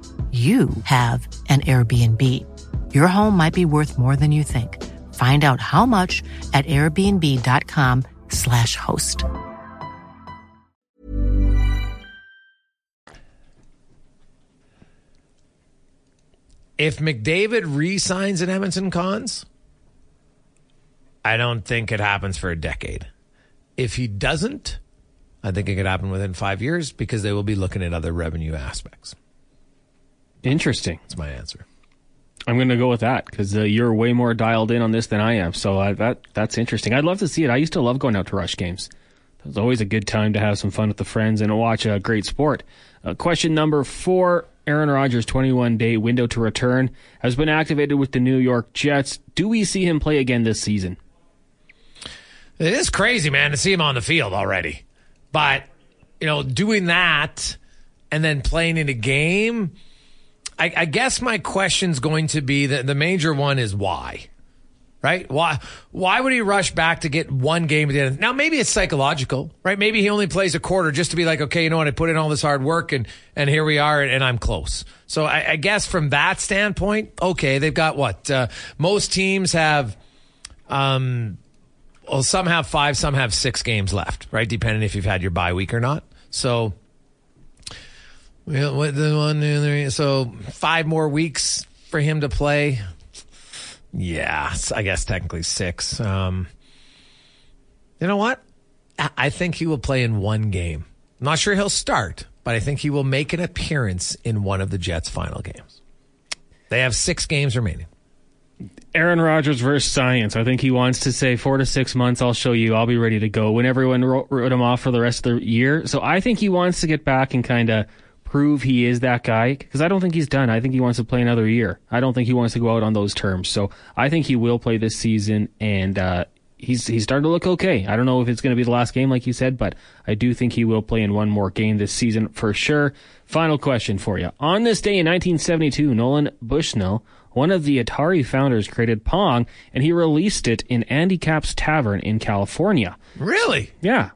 you have an Airbnb. Your home might be worth more than you think. Find out how much at airbnb dot com slash host. If McDavid re-signs in Edmonton, Cons, I don't think it happens for a decade. If he doesn't, I think it could happen within five years because they will be looking at other revenue aspects. Interesting. That's my answer. I'm going to go with that because uh, you're way more dialed in on this than I am. So uh, that that's interesting. I'd love to see it. I used to love going out to Rush games. It was always a good time to have some fun with the friends and watch a great sport. Uh, question number four, Aaron Rodgers' twenty-one day window to return has been activated with the New York Jets. Do we see him play again this season? It is crazy, man, to see him on the field already. But, you know, doing that and then playing in a game... I, I guess my question's going to be that the major one is why, right? Why why would he rush back to get one game at the end? Now, maybe it's psychological, right? Maybe he only plays a quarter just to be like, okay, you know what? I put in all this hard work and, and here we are and, and I'm close. So I, I guess from that standpoint, okay, they've got what? Uh, most teams have, um, well, some have five, some have six games left, right? Depending if you've had your bye week or not. So... Well, the one, so five more weeks for him to play. Yeah, I guess technically six. Um, you know what? I think he will play in one game. I'm not sure he'll start, but I think he will make an appearance in one of the Jets' final games. They have six games remaining. Aaron Rodgers versus science. I think he wants to say four to six months. I'll show you. I'll be ready to go when everyone wrote, wrote him off for the rest of the year. So I think he wants to get back and kind of prove he is that guy because I don't think he's done. I think he wants to play another year. I don't think he wants to go out on those terms. So I think he will play this season, and uh, he's he's starting to look okay. I don't know if it's going to be the last game, like you said, but I do think he will play in one more game this season for sure. Final question for you. On this day in nineteen seventy-two, Nolan Bushnell, one of the Atari founders, created Pong, and he released it in Andy Capp's Tavern in California. Really? Yeah.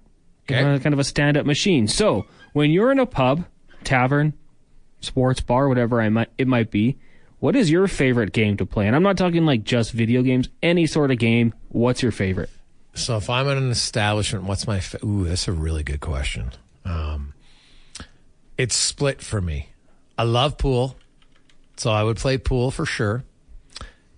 Okay. Uh, kind of a stand-up machine. So when you're in a pub, tavern, sports bar, whatever I might it might be, what is your favorite game to play? And I'm not talking like just video games, any sort of game. What's your favorite? So if I'm in an establishment, what's my fa- ooh, that's a really good question. Um, it's split for me. I love pool, so I would play pool for sure.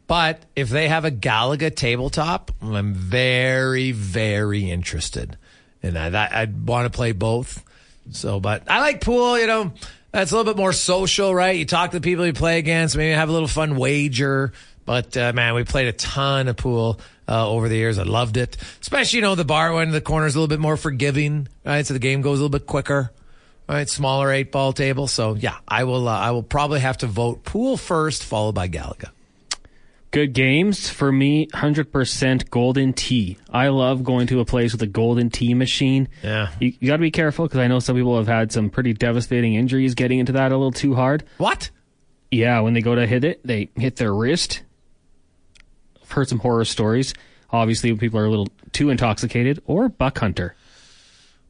But if they have a Galaga tabletop, I'm very, very interested in that. I, I'd want to play both. So, but I like pool, you know, that's a little bit more social, right? You talk to the people you play against, maybe have a little fun wager. But, uh, man, we played a ton of pool uh, over the years. I loved it. Especially, you know, the bar one, the corner's a little bit more forgiving, right? So the game goes a little bit quicker, right? Smaller eight ball table. So, yeah, I will, uh, I will probably have to vote pool first, followed by Galaga. Good games for me, one hundred percent golden tea. I love going to a place with a golden tea machine. Yeah, you, you got to be careful because I know some people have had some pretty devastating injuries getting into that a little too hard. What? Yeah, when they go to hit it, they hit their wrist. I've heard some horror stories. Obviously, people are a little too intoxicated. Or buck hunter.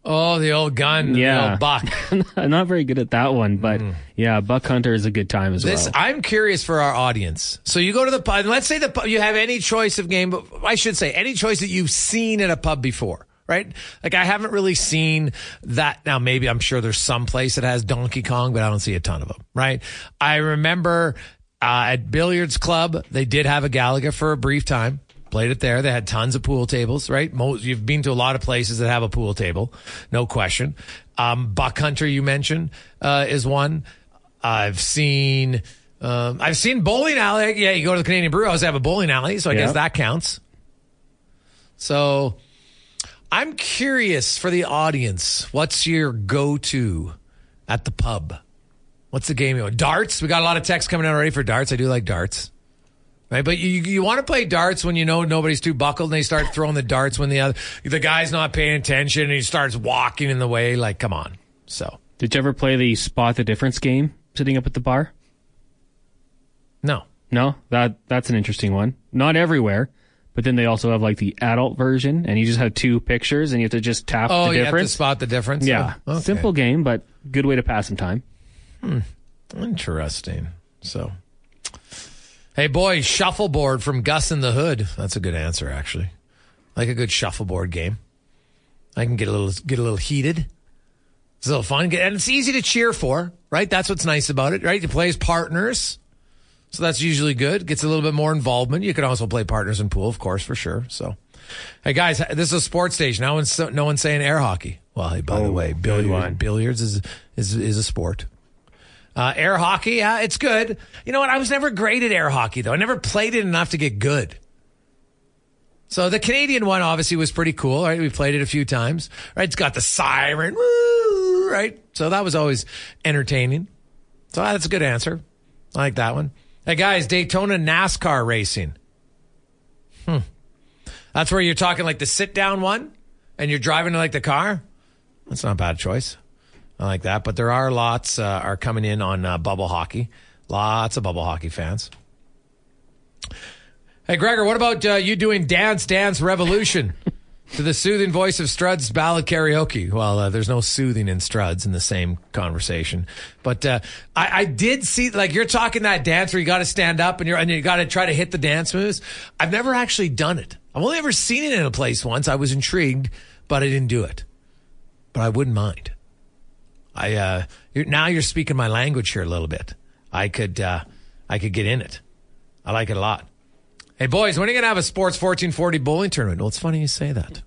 Oh, the old gun, yeah. The old buck. I'm not very good at that one, but mm. yeah, buck hunter is a good time as this, well. I'm curious for our audience. So you go to the pub, and let's say the pub, you have any choice of game, but I should say any choice that you've seen at a pub before, right? Like I haven't really seen that. Now, maybe I'm sure there's some place that has Donkey Kong, but I don't see a ton of them, right? I remember uh, at Billiards Club, they did have a Galaga for a brief time. Played it there. They had tons of pool tables, right? Most, you've been to a lot of places that have a pool table, no question. Um, Buck Hunter, you mentioned, uh, is one. I've seen, um, I've seen bowling alley. Yeah, you go to the Canadian Brewhouse, they have a bowling alley, so I yep. guess that counts. So I'm curious for the audience. What's your go-to at the pub? What's the game you want? Darts? We got a lot of texts coming in already for darts. I do like darts. Right? But you you want to play darts when you know nobody's too buckled and they start throwing the darts when the other the guy's not paying attention and he starts walking in the way. Like, come on. So, did you ever play the spot the difference game sitting up at the bar? No. No? That that's an interesting one. Not everywhere. But then they also have like the adult version, and you just have two pictures, and you have to just tap oh, the difference. Oh, you have to spot the difference? Yeah. Oh, okay. Simple game, but good way to pass some time. Hmm. Interesting. So, hey, boy, shuffleboard from Gus in the Hood. That's a good answer, actually. I like a good shuffleboard game. I can get a little get a little heated. It's a little fun, and it's easy to cheer for, right? That's what's nice about it, right? You play as partners. So that's usually good. Gets a little bit more involvement. You can also play partners in pool, of course, for sure. So, hey, guys, this is a sports station. No one's, no one's saying air hockey. Well, hey, by oh, the way, billiard, billiards is, is, is a sport. Uh, air hockey, yeah, it's good. You know what? I was never great at air hockey, though. I never played it enough to get good. So the Canadian one, obviously, was pretty cool, right? We played it a few times, right? It's got the siren, woo, right? So that was always entertaining. So that's a good answer. I like that one. Hey, guys, Daytona NASCAR racing. Hmm. That's where you're talking like the sit-down one, and you're driving like the car. That's not a bad choice. I like that. But there are lots uh, are coming in on uh, bubble hockey. Lots of bubble hockey fans. Hey, Gregor, what about uh, you doing Dance Dance Revolution to the soothing voice of Strud's ballad karaoke? Well, uh, there's no soothing in Strud's in the same conversation. But uh, I, I did see, like, you're talking that dance where you got to stand up and, you're, and you got to try to hit the dance moves. I've never actually done it. I've only ever seen it in a place once. I was intrigued, but I didn't do it. But I wouldn't mind. I uh, you're, now you're speaking my language here a little bit. I could, uh, I could get in it. I like it a lot. Hey, boys, when are you going to have a Sports fourteen forty bowling tournament? Well, it's funny you say that.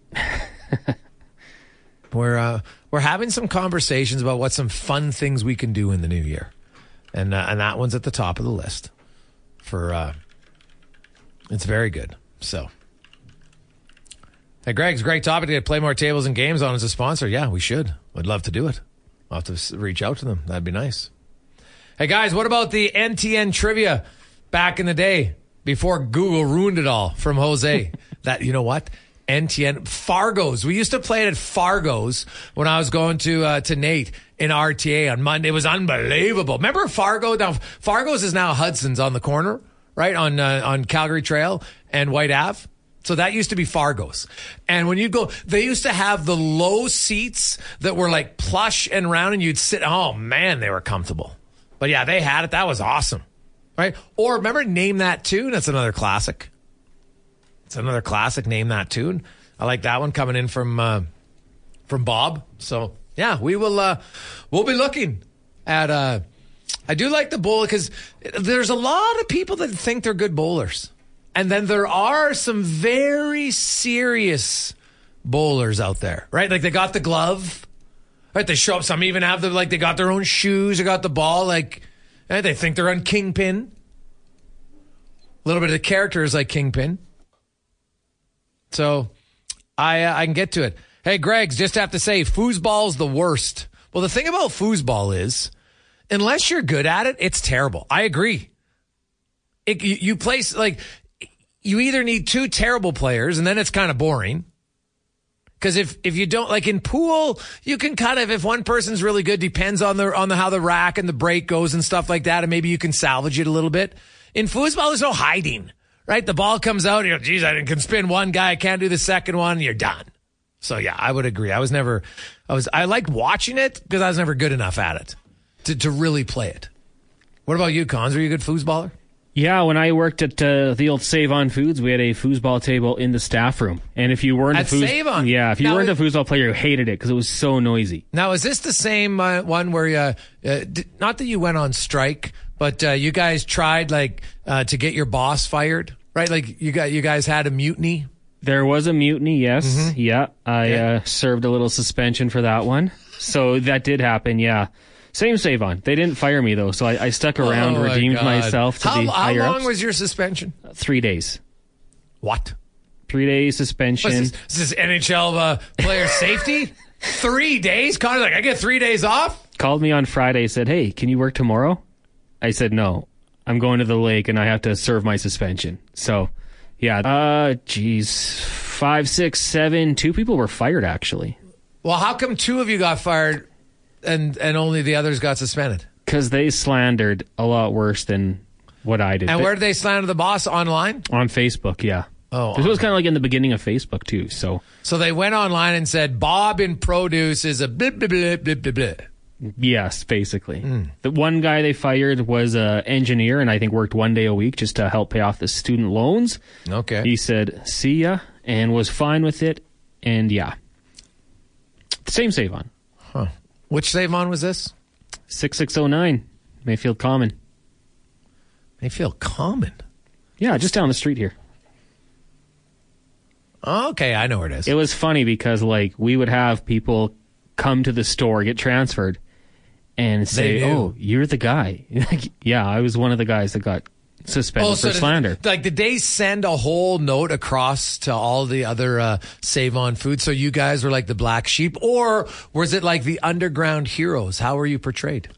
we're uh, we're having some conversations about what some fun things we can do in the new year. And uh, and that one's at the top of the list. For uh, it's very good. So, hey, Greg, it's a great topic to play more tables and games on as a sponsor. Yeah, we should. I'd love to do it. I'll have to reach out to them. That'd be nice. Hey, guys, what about the N T N trivia back in the day? Before Google ruined it all, from Jose. That, you know what? N T N, Fargo's. We used to play it at Fargo's when I was going to uh, to Nate in R T A on Monday. It was unbelievable. Remember Fargo? Now, Fargo's is now Hudson's on the corner, right? On uh, on Calgary Trail and White Ave. So that used to be Fargo's. And when you'd go, they used to have the low seats that were like plush and round, and you'd sit. Oh, man, they were comfortable. But yeah, they had it. That was awesome. Right? Or remember Name That Tune? That's another classic. It's another classic, Name That Tune. I like that one coming in from uh, from Bob. So, yeah, we will uh, we'll be looking at uh, I do like the bowl because there's a lot of people that think they're good bowlers. And then there are some very serious bowlers out there, right? Like they got the glove. Right? They show up, some even have the like they got their own shoes, they got the ball, like and they think they're on Kingpin. A little bit of the character is like Kingpin. So I uh, I can get to it. Hey, Greg's, just have to say, foosball's the worst. Well, the thing about foosball is, unless you're good at it, it's terrible. I agree. It, you, you play, like, you either need two terrible players, and then it's kind of boring. Because if, if you don't, like in pool, you can kind of, if one person's really good, depends on the, on the, how the rack and the break goes and stuff like that. And maybe you can salvage it a little bit. In foosball, there's no hiding, right? The ball comes out. You're, geez, I can spin one guy. I can't do the second one. You're done. So yeah, I would agree. I was never, I was, I liked watching it because I was never good enough at it to, to really play it. What about you, Cons? Are you a good foosballer? Yeah, when I worked at uh, the old Save-On Foods, we had a foosball table in the staff room. And if you weren't at a foos- Save-On? Yeah, if you now, weren't a foosball player, you hated it because it was so noisy. Now, is this the same uh, one where, uh, uh, not that you went on strike, but uh, you guys tried like uh, to get your boss fired, right? Like you got you guys had a mutiny? There was a mutiny, yes. Mm-hmm. Yeah, I yeah. Uh, served a little suspension for that one. So that did happen, yeah. Same Save-On. They didn't fire me, though, so I, I stuck around, oh my redeemed God. myself to how, the higher-ups. How long ups. was your suspension? Three days. What? three-day suspension. Is this? Is this N H L uh, player safety? Three days? Connor's like, I get three days off? Called me on Friday, said, hey, can you work tomorrow? I said, no, I'm going to the lake and I have to serve my suspension. So, yeah. Uh, geez. Five, six, seven. Two people were fired, actually. Well, how come two of you got fired and, and only the others got suspended? Because they slandered a lot worse than what I did. And but, where did they slander the boss? Online? On Facebook, yeah. Oh, this was kind of like in the beginning of Facebook, too. So so they went online and said, Bob in produce is a blip, blip, blip, blip, blip, blip. Yes, basically. Mm. The one guy they fired was an engineer and I think worked one day a week just to help pay off the student loans. Okay. He said, see ya, and was fine with it. And yeah. Same save on. Huh. Which save on was this? six six oh nine, Mayfield Common. Mayfield Common? Yeah, just down the street here. Okay, I know where it is. It was funny because, like, we would have people come to the store, get transferred, and say, oh, you're the guy. Like, yeah, I was one of the guys that got suspended oh, so for slander. Did, like, did they send a whole note across to all the other uh, Save-On Foods? So you guys were like the black sheep? Or was it like the underground heroes? How were you portrayed?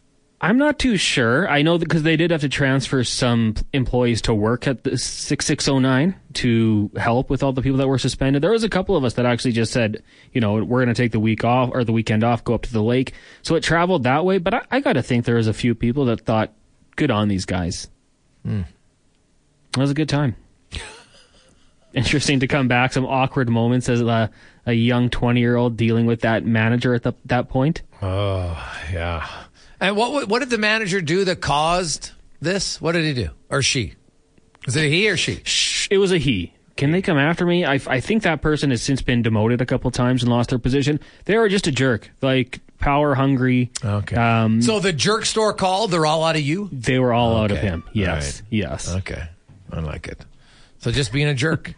I'm not too sure. I know because they did have to transfer some employees to work at the six six oh nine to help with all the people that were suspended. There was a couple of us that actually just said, you know, we're going to take the week off or the weekend off, go up to the lake. So it traveled that way. But I, I got to think there was a few people that thought, good on these guys. Mm. That was a good time. Interesting to come back. Some awkward moments as a, a young twenty-year-old dealing with that manager at the, that point. Oh, yeah. And what what did the manager do that caused this? What did he do? Or she? Was it a he or she? It was a he. Can they come after me? I, I think that person has since been demoted a couple times and lost their position. They were just a jerk. Like, power hungry. Okay. Um, so the jerk store called? They're all out of you? They were all okay. Out of him. Yes. Right. Yes. Okay. I like it. So just being a jerk.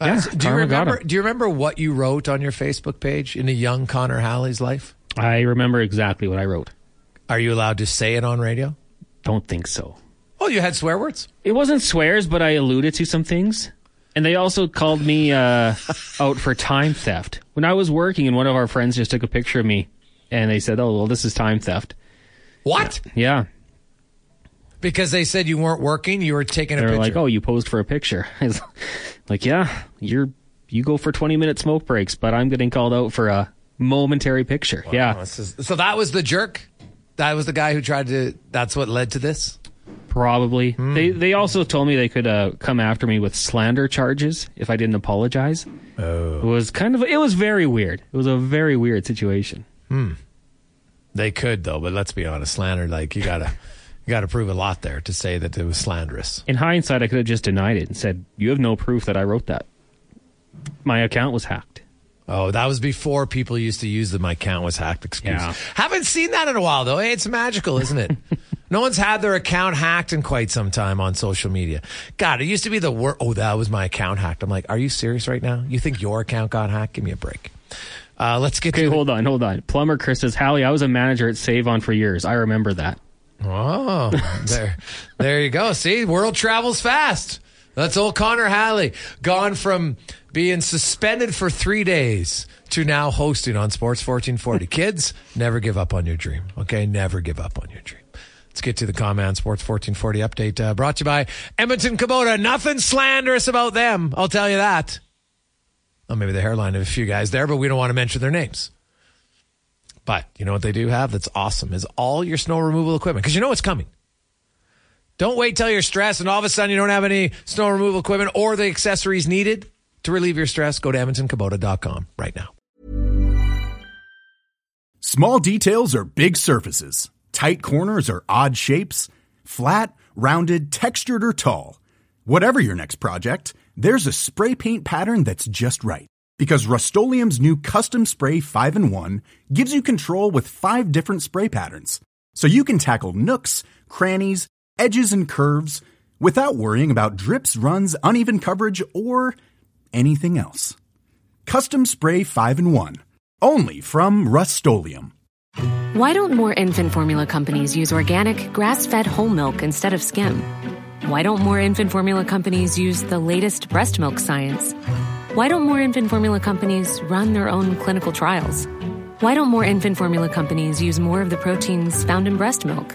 uh, yeah, so do, you remember, do you remember what you wrote on your Facebook page in a young Connor Halley's life? I remember exactly what I wrote. Are you allowed to say it on radio? Don't think so. Oh, you had swear words? It wasn't swears, but I alluded to some things. And they also called me uh, out for time theft. When I was working, and one of our friends just took a picture of me, and they said, oh, well, this is time theft. What? Yeah. Because they said you weren't working, you were taking a picture. They were like, oh, you posed for a picture. Like, yeah, you're you go for twenty-minute smoke breaks, but I'm getting called out for a momentary picture. Wow, yeah. Is, so that was the jerk? That was the guy who tried to, that's what led to this? Probably. Mm. They they also told me they could uh, come after me with slander charges if I didn't apologize. Oh. It was kind of, it was very weird. It was a very weird situation. Hmm. They could though, but let's be honest, slander, like you gotta, you gotta prove a lot there to say that it was slanderous. In hindsight, I could have just denied it and said, you have no proof that I wrote that. My account was hacked. Oh, that was before people used to use the my account was hacked excuse. Yeah. Haven't seen that in a while, though. Hey, it's magical, isn't it? No one's had their account hacked in quite some time on social media. God, it used to be the word, oh, that was my account hacked. I'm like, are you serious right now? You think your account got hacked? Give me a break. Uh, let's get okay, to Okay, hold on, hold on. Plumber Chris says, Hallie, I was a manager at Save-On for years. I remember that. Oh, there, there you go. See, world travels fast. That's old Connor Halley, gone from being suspended for three days to now hosting on Sports fourteen forty. Kids, never give up on your dream, okay? Never give up on your dream. Let's get to the comment on Sports fourteen forty update uh, brought to you by Edmonton Kubota. Nothing slanderous about them, I'll tell you that. Well, maybe the hairline of a few guys there, but we don't want to mention their names. But you know what they do have that's awesome is all your snow removal equipment, because you know what's coming. Don't wait till you're stressed and all of a sudden you don't have any snow removal equipment or the accessories needed to relieve your stress. Go to Edmonton Kubota dot com right now. Small details are big surfaces. Tight corners are odd shapes. Flat, rounded, textured, or tall. Whatever your next project, there's a spray paint pattern that's just right. Because Rust-Oleum's new Custom Spray five in one gives you control with five different spray patterns. So you can tackle nooks, crannies, edges and curves without worrying about drips, runs, uneven coverage, or anything else. Custom Spray five in one, only from Rust-Oleum. Why don't more infant formula companies use organic, grass-fed whole milk instead of skim? Why don't more infant formula companies use the latest breast milk science? Why don't more infant formula companies run their own clinical trials? Why don't more infant formula companies use more of the proteins found in breast milk?